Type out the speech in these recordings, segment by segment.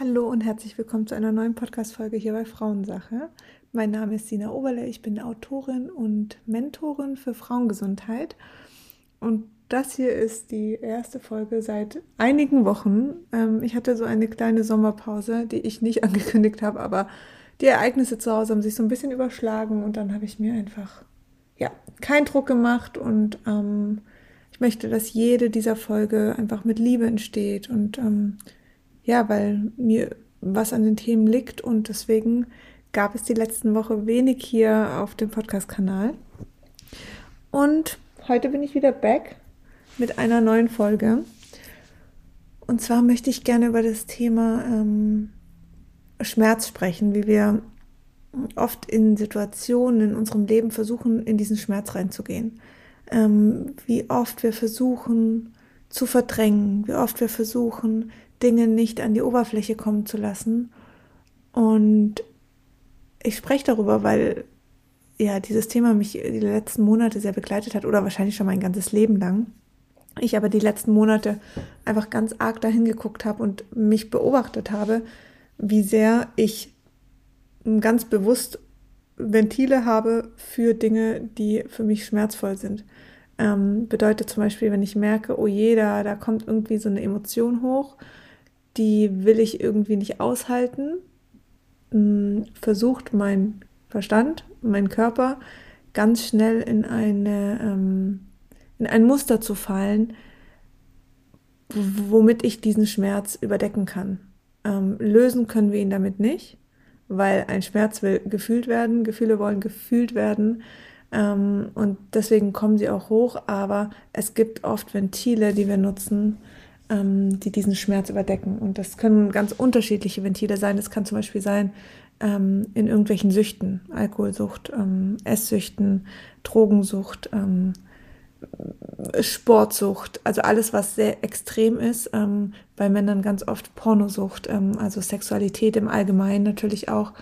Hallo und herzlich willkommen zu einer neuen Podcast-Folge hier bei Frauensache. Mein Name ist Sina Oberle, ich bin Autorin und Mentorin für Frauengesundheit. Und das hier ist die erste Folge seit einigen Wochen. Ich hatte so eine kleine Sommerpause, die ich nicht angekündigt habe, aber die Ereignisse zu Hause haben sich so ein bisschen überschlagen und dann habe ich mir einfach keinen Druck gemacht und ich möchte, dass jede dieser Folge einfach mit Liebe entsteht und weil mir was an den Themen liegt und deswegen gab es die letzten Woche wenig hier auf dem Podcast-Kanal. Und heute bin ich wieder back mit einer neuen Folge. Und zwar möchte ich gerne über das Thema Schmerz sprechen, wie wir oft in Situationen in unserem Leben versuchen, in diesen Schmerz reinzugehen. Wie oft wir versuchen zu verdrängen, wie oft wir versuchen, Dinge nicht an die Oberfläche kommen zu lassen. Und ich spreche darüber, weil dieses Thema mich die letzten Monate sehr begleitet hat oder wahrscheinlich schon mein ganzes Leben lang. Ich aber die letzten Monate einfach ganz arg dahin geguckt habe und mich beobachtet habe, wie sehr ich ganz bewusst Ventile habe für Dinge, die für mich schmerzvoll sind. Bedeutet zum Beispiel, wenn ich merke, oh je, da kommt irgendwie so eine Emotion hoch, die will ich irgendwie nicht aushalten, versucht mein Verstand, mein Körper ganz schnell in ein Muster zu fallen, womit ich diesen Schmerz überdecken kann. Lösen können wir ihn damit nicht, weil ein Schmerz will gefühlt werden, Gefühle wollen gefühlt werden, und deswegen kommen sie auch hoch, aber es gibt oft Ventile, die wir nutzen, die diesen Schmerz überdecken. Und das können ganz unterschiedliche Ventile sein. Das kann zum Beispiel sein in irgendwelchen Süchten, Alkoholsucht, Esssüchten, Drogensucht, Sportsucht, also alles, was sehr extrem ist, bei Männern ganz oft Pornosucht, also Sexualität im Allgemeinen natürlich auch,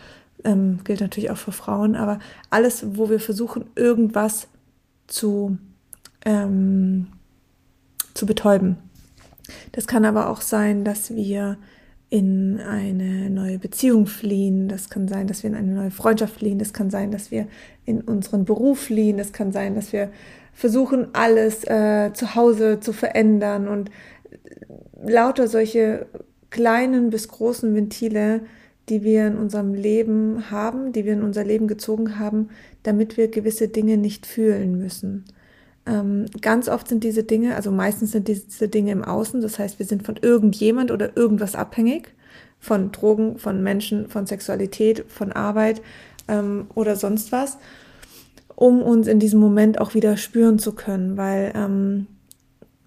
gilt natürlich auch für Frauen, aber alles, wo wir versuchen, irgendwas zu betäuben. Das kann aber auch sein, dass wir in eine neue Beziehung fliehen, das kann sein, dass wir in eine neue Freundschaft fliehen, das kann sein, dass wir in unseren Beruf fliehen, das kann sein, dass wir versuchen, alles zu Hause zu verändern und lauter solche kleinen bis großen Ventile, die wir in unserem Leben haben, die wir in unser Leben gezogen haben, damit wir gewisse Dinge nicht fühlen müssen. Ganz oft sind diese Dinge, also meistens sind diese Dinge im Außen, das heißt, wir sind von irgendjemand oder irgendwas abhängig, von Drogen, von Menschen, von Sexualität, von Arbeit oder sonst was, um uns in diesem Moment auch wieder spüren zu können, weil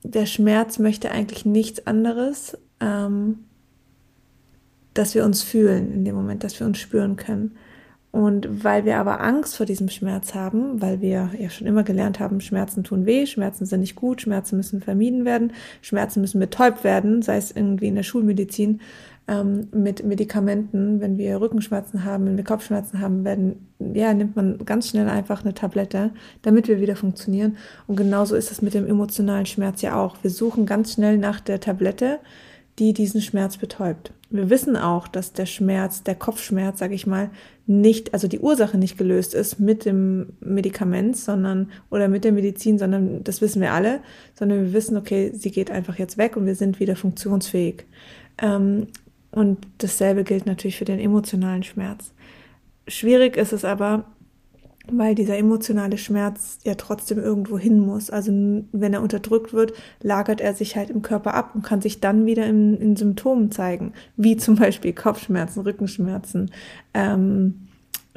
der Schmerz möchte eigentlich nichts anderes, dass wir uns fühlen in dem Moment, dass wir uns spüren können. Und weil wir aber Angst vor diesem Schmerz haben, weil wir ja schon immer gelernt haben, Schmerzen tun weh, Schmerzen sind nicht gut, Schmerzen müssen vermieden werden, Schmerzen müssen betäubt werden, sei es irgendwie in der Schulmedizin mit Medikamenten. Wenn wir Rückenschmerzen haben, wenn wir Kopfschmerzen haben, nimmt man ganz schnell einfach eine Tablette, damit wir wieder funktionieren. Und genauso ist es mit dem emotionalen Schmerz ja auch. Wir suchen ganz schnell nach der Tablette, die diesen Schmerz betäubt. Wir wissen auch, dass der Schmerz, der Kopfschmerz, sage ich mal, nicht, also die Ursache nicht gelöst ist mit dem Medikament, oder mit der Medizin, sondern das wissen wir alle, sondern wir wissen, okay, sie geht einfach jetzt weg und wir sind wieder funktionsfähig. Und dasselbe gilt natürlich für den emotionalen Schmerz. Schwierig ist es aber, weil dieser emotionale Schmerz ja trotzdem irgendwo hin muss. Also wenn er unterdrückt wird, lagert er sich halt im Körper ab und kann sich dann wieder in Symptomen zeigen, wie zum Beispiel Kopfschmerzen, Rückenschmerzen,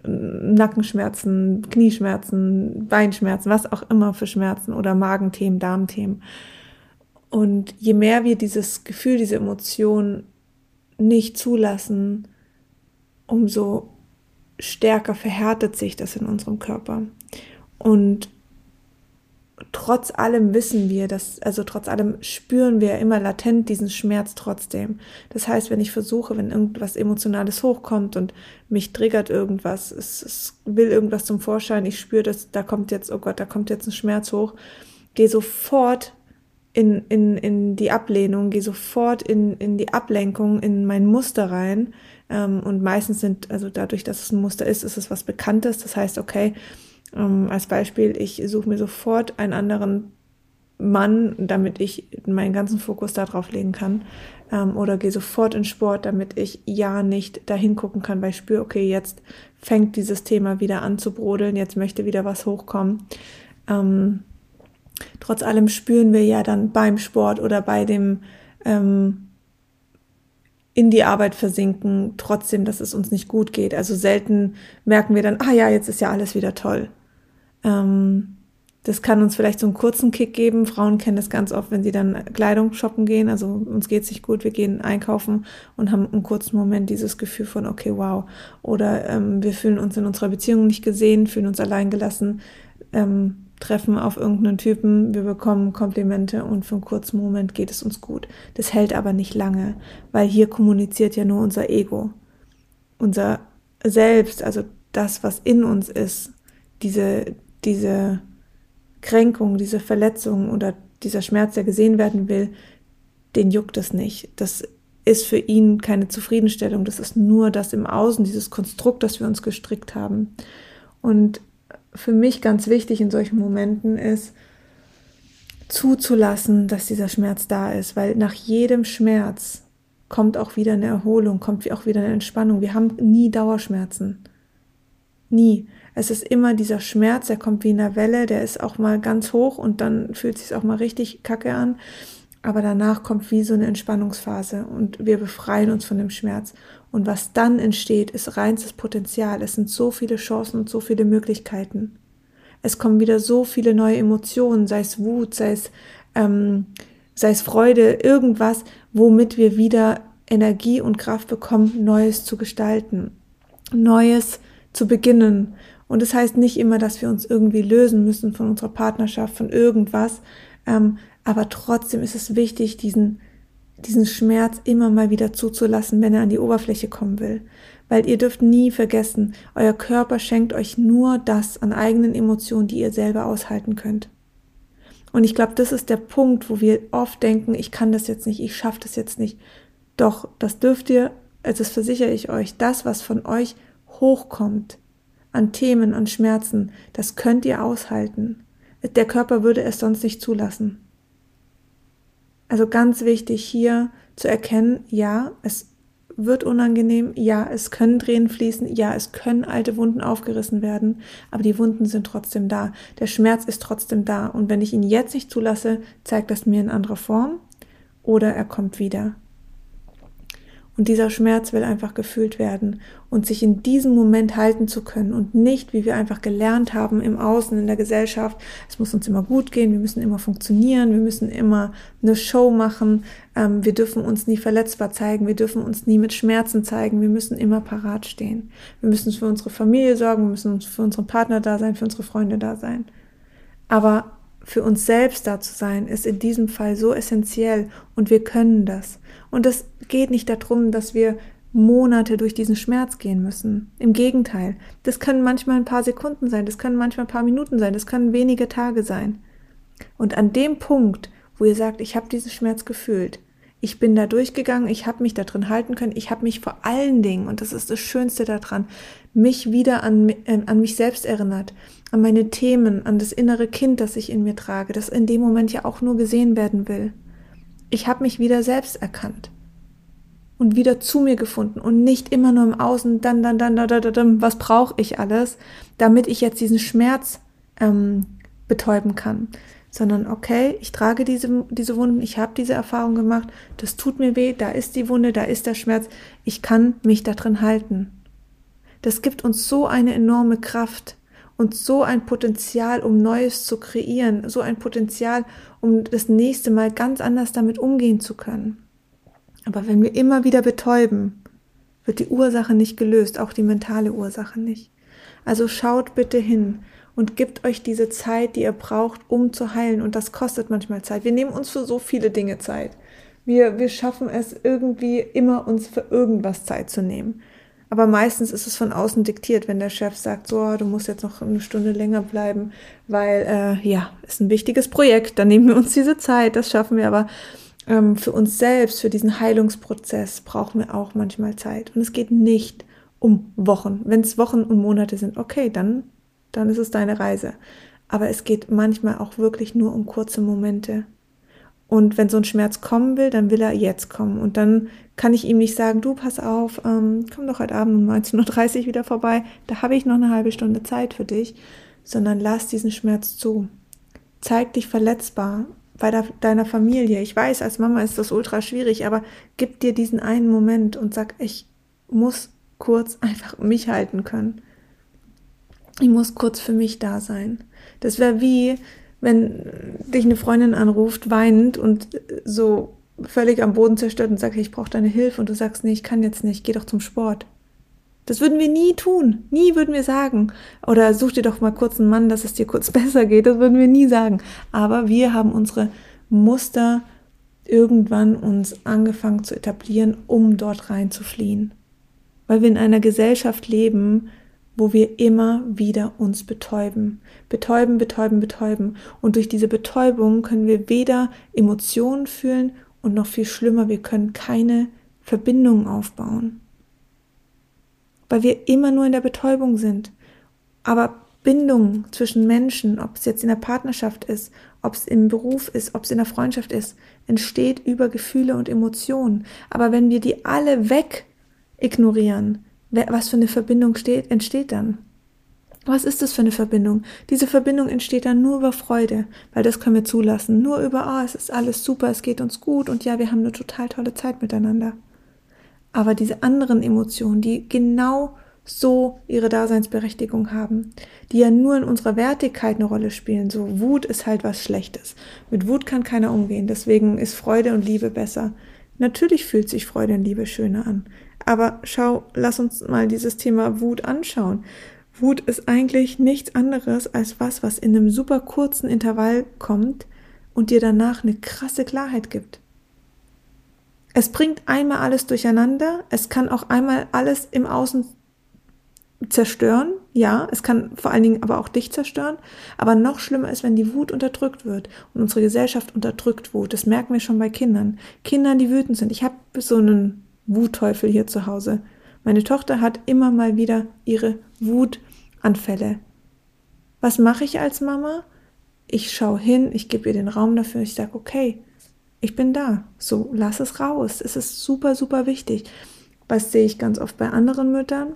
Nackenschmerzen, Knieschmerzen, Beinschmerzen, was auch immer für Schmerzen oder Magenthemen, Darmthemen. Und je mehr wir dieses Gefühl, diese Emotion nicht zulassen, umso stärker verhärtet sich das in unserem Körper. Und trotz allem wissen wir, trotz allem spüren wir immer latent diesen Schmerz trotzdem. Das heißt, wenn irgendwas Emotionales hochkommt und mich triggert irgendwas, es will irgendwas zum Vorschein, ich spüre, da kommt jetzt ein Schmerz hoch, gehe sofort in die Ablehnung, gehe sofort in die Ablenkung, in mein Muster rein. Und meistens sind, also dadurch, dass es ein Muster ist, ist es was Bekanntes. Das heißt, okay, als Beispiel, ich suche mir sofort einen anderen Mann, damit ich meinen ganzen Fokus darauf legen kann. Oder gehe sofort in Sport, damit ich ja nicht dahin gucken kann, weil ich spüre, okay, jetzt fängt dieses Thema wieder an zu brodeln, jetzt möchte wieder was hochkommen. Trotz allem spüren wir ja dann beim Sport oder bei dem in die Arbeit versinken, trotzdem, dass es uns nicht gut geht. Also selten merken wir dann, ah ja, jetzt ist ja alles wieder toll. Das kann uns vielleicht so einen kurzen Kick geben. Frauen kennen das ganz oft, wenn sie dann Kleidung shoppen gehen. Also uns geht's nicht gut, wir gehen einkaufen und haben einen kurzen Moment dieses Gefühl von, okay, wow. Oder wir fühlen uns in unserer Beziehung nicht gesehen, fühlen uns alleingelassen, treffen auf irgendeinen Typen, wir bekommen Komplimente und für einen kurzen Moment geht es uns gut. Das hält aber nicht lange, weil hier kommuniziert ja nur unser Ego. Unser Selbst, also das, was in uns ist, diese Kränkung, diese Verletzung oder dieser Schmerz, der gesehen werden will, den juckt es nicht. Das ist für ihn keine Zufriedenstellung. Das ist nur das im Außen, dieses Konstrukt, das wir uns gestrickt haben. Und für mich ganz wichtig in solchen Momenten ist, zuzulassen, dass dieser Schmerz da ist, weil nach jedem Schmerz kommt auch wieder eine Erholung, kommt auch wieder eine Entspannung. Wir haben nie Dauerschmerzen. Nie. Es ist immer dieser Schmerz, der kommt wie in einer Welle, der ist auch mal ganz hoch und dann fühlt es sich auch mal richtig kacke an. Aber danach kommt wie so eine Entspannungsphase und wir befreien uns von dem Schmerz. Und was dann entsteht, ist reinstes Potenzial. Es sind so viele Chancen und so viele Möglichkeiten. Es kommen wieder so viele neue Emotionen, sei es Wut, sei es Freude, irgendwas, womit wir wieder Energie und Kraft bekommen, Neues zu gestalten, Neues zu beginnen. Und das heißt nicht immer, dass wir uns irgendwie lösen müssen von unserer Partnerschaft, von irgendwas. Aber trotzdem ist es wichtig, diesen Schmerz immer mal wieder zuzulassen, wenn er an die Oberfläche kommen will. Weil ihr dürft nie vergessen, euer Körper schenkt euch nur das an eigenen Emotionen, die ihr selber aushalten könnt. Und ich glaube, das ist der Punkt, wo wir oft denken, ich kann das jetzt nicht, ich schaffe das jetzt nicht. Doch, das dürft ihr, das versichere ich euch, das, was von euch hochkommt, an Themen, an Schmerzen, das könnt ihr aushalten. Der Körper würde es sonst nicht zulassen. Also ganz wichtig hier zu erkennen, ja, es wird unangenehm, ja, es können Tränen fließen, ja, es können alte Wunden aufgerissen werden, aber die Wunden sind trotzdem da, der Schmerz ist trotzdem da und wenn ich ihn jetzt nicht zulasse, zeigt das mir in anderer Form oder er kommt wieder. Und dieser Schmerz will einfach gefühlt werden und sich in diesem Moment halten zu können und nicht, wie wir einfach gelernt haben im Außen, in der Gesellschaft, es muss uns immer gut gehen, wir müssen immer funktionieren, wir müssen immer eine Show machen, wir dürfen uns nie verletzbar zeigen, wir dürfen uns nie mit Schmerzen zeigen, wir müssen immer parat stehen. Wir müssen für unsere Familie sorgen, wir müssen für unseren Partner da sein, für unsere Freunde da sein. Aber für uns selbst da zu sein, ist in diesem Fall so essentiell und wir können das. Und das geht nicht darum, dass wir Monate durch diesen Schmerz gehen müssen. Im Gegenteil, das können manchmal ein paar Sekunden sein, das können manchmal ein paar Minuten sein, das können wenige Tage sein. Und an dem Punkt, wo ihr sagt, ich habe diesen Schmerz gefühlt, ich bin da durchgegangen, ich habe mich da drin halten können, ich habe mich vor allen Dingen, und das ist das Schönste daran, mich wieder an mich selbst erinnert, an meine Themen, an das innere Kind, das ich in mir trage, das in dem Moment ja auch nur gesehen werden will. Ich habe mich wieder selbst erkannt und wieder zu mir gefunden und nicht immer nur im Außen, was brauche ich alles, damit ich jetzt diesen Schmerz betäuben kann. Sondern okay, ich trage diese Wunden, ich habe diese Erfahrung gemacht, das tut mir weh, da ist die Wunde, da ist der Schmerz, ich kann mich da drin halten. Das gibt uns so eine enorme Kraft und so ein Potenzial, um Neues zu kreieren, so ein Potenzial, um das nächste Mal ganz anders damit umgehen zu können. Aber wenn wir immer wieder betäuben, wird die Ursache nicht gelöst, auch die mentale Ursache nicht. Also schaut bitte hin. Und gebt euch diese Zeit, die ihr braucht, um zu heilen. Und das kostet manchmal Zeit. Wir nehmen uns für so viele Dinge Zeit. Wir schaffen es irgendwie immer, uns für irgendwas Zeit zu nehmen. Aber meistens ist es von außen diktiert, wenn der Chef sagt, so, du musst jetzt noch eine Stunde länger bleiben, weil, ja, ist ein wichtiges Projekt, dann nehmen wir uns diese Zeit, das schaffen wir, aber für uns selbst, für diesen Heilungsprozess brauchen wir auch manchmal Zeit. Und es geht nicht um Wochen. Wenn es Wochen und Monate sind, okay, dann ist es deine Reise. Aber es geht manchmal auch wirklich nur um kurze Momente. Und wenn so ein Schmerz kommen will, dann will er jetzt kommen. Und dann kann ich ihm nicht sagen, du, pass auf, komm doch heute Abend um 19:30 Uhr wieder vorbei, da habe ich noch eine halbe Stunde Zeit für dich, sondern lass diesen Schmerz zu. Zeig dich verletzbar bei deiner Familie. Ich weiß, als Mama ist das ultra schwierig, aber gib dir diesen einen Moment und sag, ich muss kurz einfach mich halten können. Ich muss kurz für mich da sein. Das wäre wie, wenn dich eine Freundin anruft, weinend und so völlig am Boden zerstört und sagt, ich brauche deine Hilfe und du sagst, nee, ich kann jetzt nicht, geh doch zum Sport. Das würden wir nie tun, nie würden wir sagen. Oder such dir doch mal kurz einen Mann, dass es dir kurz besser geht, das würden wir nie sagen. Aber wir haben unsere Muster irgendwann uns angefangen zu etablieren, um dort reinzufliehen. Weil wir in einer Gesellschaft leben, wo wir immer wieder uns betäuben. Betäuben, betäuben, betäuben. Und durch diese Betäubung können wir weder Emotionen fühlen und noch viel schlimmer, wir können keine Verbindungen aufbauen. Weil wir immer nur in der Betäubung sind. Aber Bindungen zwischen Menschen, ob es jetzt in der Partnerschaft ist, ob es im Beruf ist, ob es in der Freundschaft ist, entsteht über Gefühle und Emotionen. Aber wenn wir die alle weg ignorieren, was für eine Verbindung entsteht dann? Was ist das für eine Verbindung? Diese Verbindung entsteht dann nur über Freude, weil das können wir zulassen. Nur über, es ist alles super, es geht uns gut und ja, wir haben eine total tolle Zeit miteinander. Aber diese anderen Emotionen, die genau so ihre Daseinsberechtigung haben, die ja nur in unserer Wertigkeit eine Rolle spielen. So, Wut ist halt was Schlechtes. Mit Wut kann keiner umgehen, deswegen ist Freude und Liebe besser. Natürlich fühlt sich Freude und Liebe schöner an. Aber schau, lass uns mal dieses Thema Wut anschauen. Wut ist eigentlich nichts anderes als was in einem super kurzen Intervall kommt und dir danach eine krasse Klarheit gibt. Es bringt einmal alles durcheinander, es kann auch einmal alles im Außen zerstören, ja, es kann vor allen Dingen aber auch dich zerstören, aber noch schlimmer ist, wenn die Wut unterdrückt wird und unsere Gesellschaft unterdrückt Wut. Das merken wir schon bei Kindern. Kindern, die wütend sind. Ich habe so einen Wutteufel hier zu Hause. Meine Tochter hat immer mal wieder ihre Wutanfälle. Was mache ich als Mama? Ich schaue hin, ich gebe ihr den Raum dafür, ich sage, okay, ich bin da, so lass es raus. Es ist super, super wichtig. Was sehe ich ganz oft bei anderen Müttern?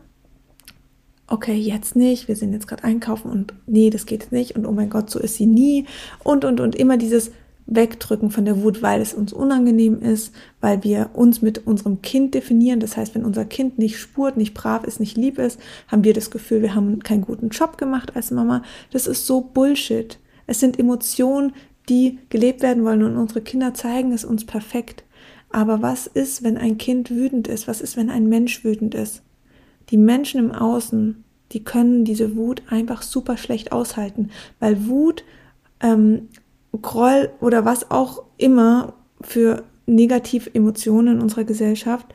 Okay, jetzt nicht, wir sind jetzt gerade einkaufen und nee, das geht nicht und oh mein Gott, so ist sie nie und immer dieses Wegdrücken von der Wut, weil es uns unangenehm ist, weil wir uns mit unserem Kind definieren. Das heißt, wenn unser Kind nicht spurt, nicht brav ist, nicht lieb ist, haben wir das Gefühl, wir haben keinen guten Job gemacht als Mama. Das ist so Bullshit. Es sind Emotionen, die gelebt werden wollen und unsere Kinder zeigen es uns perfekt. Aber was ist, wenn ein Kind wütend ist? Was ist, wenn ein Mensch wütend ist? Die Menschen im Außen, die können diese Wut einfach super schlecht aushalten, weil Wut, Groll oder was auch immer für negative Emotionen in unserer Gesellschaft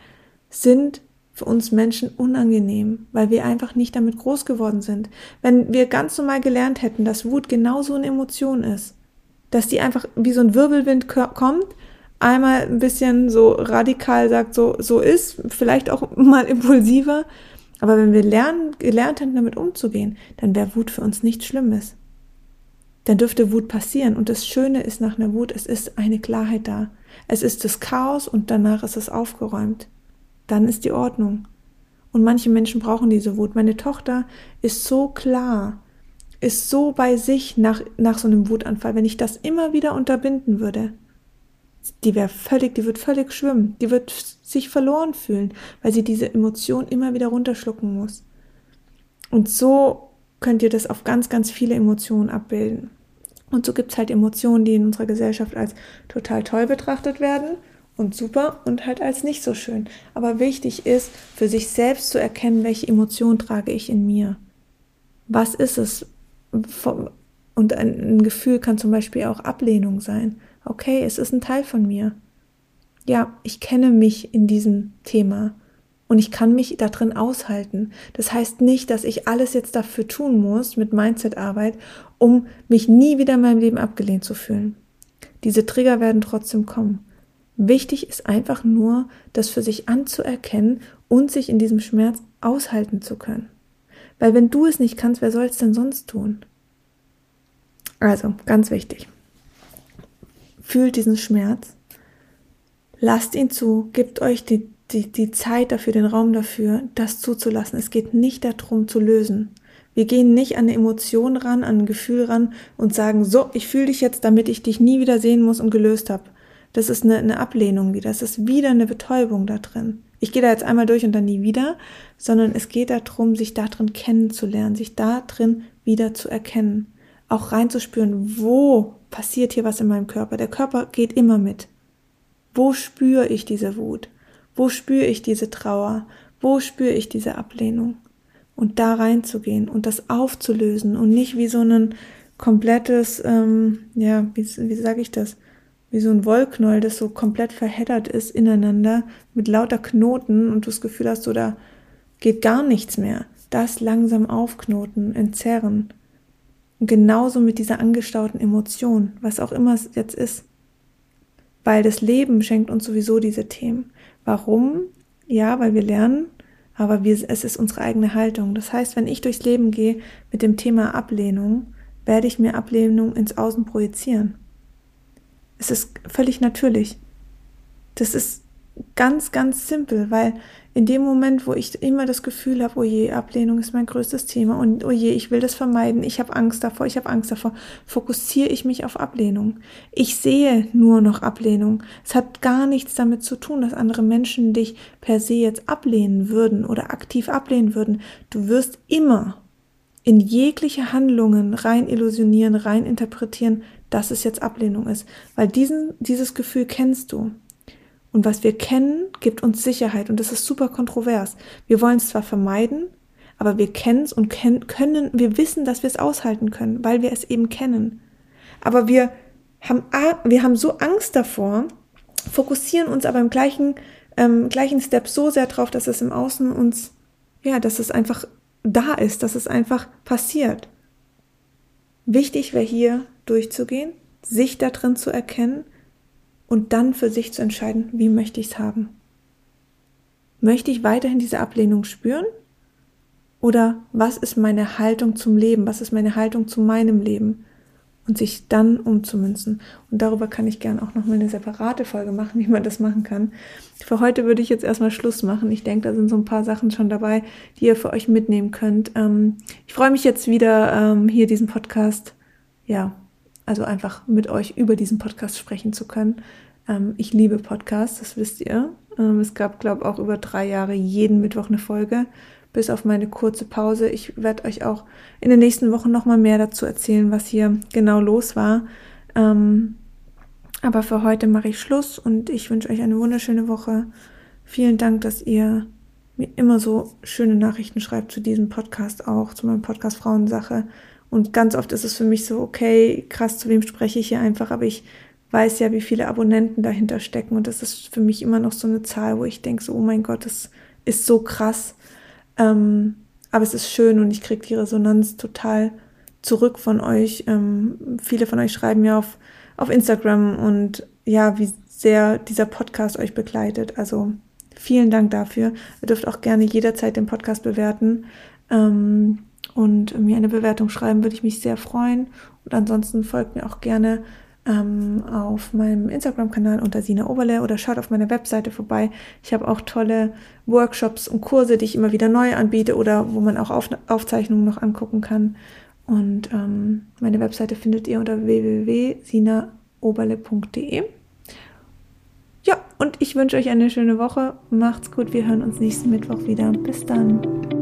sind für uns Menschen unangenehm, weil wir einfach nicht damit groß geworden sind. Wenn wir ganz normal gelernt hätten, dass Wut genauso eine Emotion ist, dass die einfach wie so ein Wirbelwind kommt, einmal ein bisschen so radikal sagt, so ist, vielleicht auch mal impulsiver, aber wenn wir gelernt hätten, damit umzugehen, dann wäre Wut für uns nichts Schlimmes. Dann dürfte Wut passieren. Und das Schöne ist nach einer Wut, es ist eine Klarheit da. Es ist das Chaos und danach ist es aufgeräumt. Dann ist die Ordnung. Und manche Menschen brauchen diese Wut. Meine Tochter ist so klar, ist so bei sich nach so einem Wutanfall. Wenn ich das immer wieder unterbinden würde, die wird völlig schwimmen. Die wird sich verloren fühlen, weil sie diese Emotion immer wieder runterschlucken muss. Und so könnt ihr das auf ganz, ganz viele Emotionen abbilden. Und so gibt es halt Emotionen, die in unserer Gesellschaft als total toll betrachtet werden und super und halt als nicht so schön. Aber wichtig ist, für sich selbst zu erkennen, welche Emotion trage ich in mir. Was ist es? Und ein Gefühl kann zum Beispiel auch Ablehnung sein. Okay, es ist ein Teil von mir. Ja, ich kenne mich in diesem Thema. und ich kann mich da drin aushalten. Das heißt nicht, dass ich alles jetzt dafür tun muss mit Mindsetarbeit, um mich nie wieder in meinem Leben abgelehnt zu fühlen. Diese Trigger werden trotzdem kommen. Wichtig ist einfach nur, das für sich anzuerkennen und sich in diesem Schmerz aushalten zu können. Weil wenn du es nicht kannst, wer soll es denn sonst tun? Also, ganz wichtig. Fühlt diesen Schmerz. Lasst ihn zu. Gebt euch die Zeit dafür, den Raum dafür, das zuzulassen. Es geht nicht darum, zu lösen. Wir gehen nicht an eine Emotion ran, an ein Gefühl ran und sagen, so, ich fühle dich jetzt, damit ich dich nie wieder sehen muss und gelöst habe. Das ist eine Ablehnung wieder. Das ist wieder eine Betäubung da drin. Ich gehe da jetzt einmal durch und dann nie wieder, sondern es geht darum, sich da drin kennenzulernen, sich da drin wieder zu erkennen. Auch reinzuspüren, wo passiert hier was in meinem Körper. Der Körper geht immer mit. Wo spüre ich diese Wut? Wo spüre ich diese Trauer? Wo spüre ich diese Ablehnung? Und da reinzugehen und das aufzulösen und nicht wie so ein komplettes, wie so ein Wollknäuel, das so komplett verheddert ist ineinander mit lauter Knoten und du das Gefühl hast, so da geht gar nichts mehr. Das langsam aufknoten, entzerren. Und genauso mit dieser angestauten Emotion, was auch immer es jetzt ist. Weil das Leben schenkt uns sowieso diese Themen. Warum? Ja, weil wir lernen, aber es ist unsere eigene Haltung. Das heißt, wenn ich durchs Leben gehe mit dem Thema Ablehnung, werde ich mir Ablehnung ins Außen projizieren. Es ist völlig natürlich. Das ist ganz, ganz simpel, weil in dem Moment, wo ich immer das Gefühl habe, oh je, Ablehnung ist mein größtes Thema und oh je, ich will das vermeiden, ich habe Angst davor, fokussiere ich mich auf Ablehnung. Ich sehe nur noch Ablehnung. Es hat gar nichts damit zu tun, dass andere Menschen dich per se jetzt ablehnen würden oder aktiv ablehnen würden. Du wirst immer in jegliche Handlungen rein illusionieren, rein interpretieren, dass es jetzt Ablehnung ist, weil dieses Gefühl kennst du. Und was wir kennen, gibt uns Sicherheit. Und das ist super kontrovers. Wir wollen es zwar vermeiden, aber wir kennen es und wir wissen, dass wir es aushalten können, weil wir es eben kennen. Aber wir haben so Angst davor, fokussieren uns aber im gleichen Step so sehr drauf, dass es im Außen uns, dass es einfach da ist, dass es einfach passiert. Wichtig wäre hier durchzugehen, sich da drin zu erkennen, und dann für sich zu entscheiden, wie möchte ich es haben. Möchte ich weiterhin diese Ablehnung spüren? Oder was ist meine Haltung zum Leben? Was ist meine Haltung zu meinem Leben? Und sich dann umzumünzen. Und darüber kann ich gerne auch nochmal eine separate Folge machen, wie man das machen kann. Für heute würde ich jetzt erstmal Schluss machen. Ich denke, da sind so ein paar Sachen schon dabei, die ihr für euch mitnehmen könnt. Ich freue mich jetzt wieder, hier diesen Podcast, also einfach mit euch über diesen Podcast sprechen zu können. Ich liebe Podcasts, das wisst ihr. Es gab, glaube ich, auch über 3 Jahre jeden Mittwoch eine Folge, bis auf meine kurze Pause. Ich werde euch auch in den nächsten Wochen nochmal mehr dazu erzählen, was hier genau los war. Aber für heute mache ich Schluss und ich wünsche euch eine wunderschöne Woche. Vielen Dank, dass ihr mir immer so schöne Nachrichten schreibt zu diesem Podcast auch, zu meinem Podcast Frauensache. Und ganz oft ist es für mich so, okay, krass, zu wem spreche ich hier einfach, aber ich weiß ja, wie viele Abonnenten dahinter stecken und das ist für mich immer noch so eine Zahl, wo ich denke so, oh mein Gott, das ist so krass, aber es ist schön und ich kriege die Resonanz total zurück von euch. Viele von euch schreiben mir auf Instagram und ja, wie sehr dieser Podcast euch begleitet, also vielen Dank dafür. Ihr dürft auch gerne jederzeit den Podcast bewerten, und mir eine Bewertung schreiben, würde ich mich sehr freuen. Und ansonsten folgt mir auch gerne auf meinem Instagram-Kanal unter Sina Oberle oder schaut auf meiner Webseite vorbei. Ich habe auch tolle Workshops und Kurse, die ich immer wieder neu anbiete oder wo man auch Aufzeichnungen noch angucken kann. Und meine Webseite findet ihr unter www.sinaoberle.de. Ja, und ich wünsche euch eine schöne Woche. Macht's gut, wir hören uns nächsten Mittwoch wieder. Bis dann.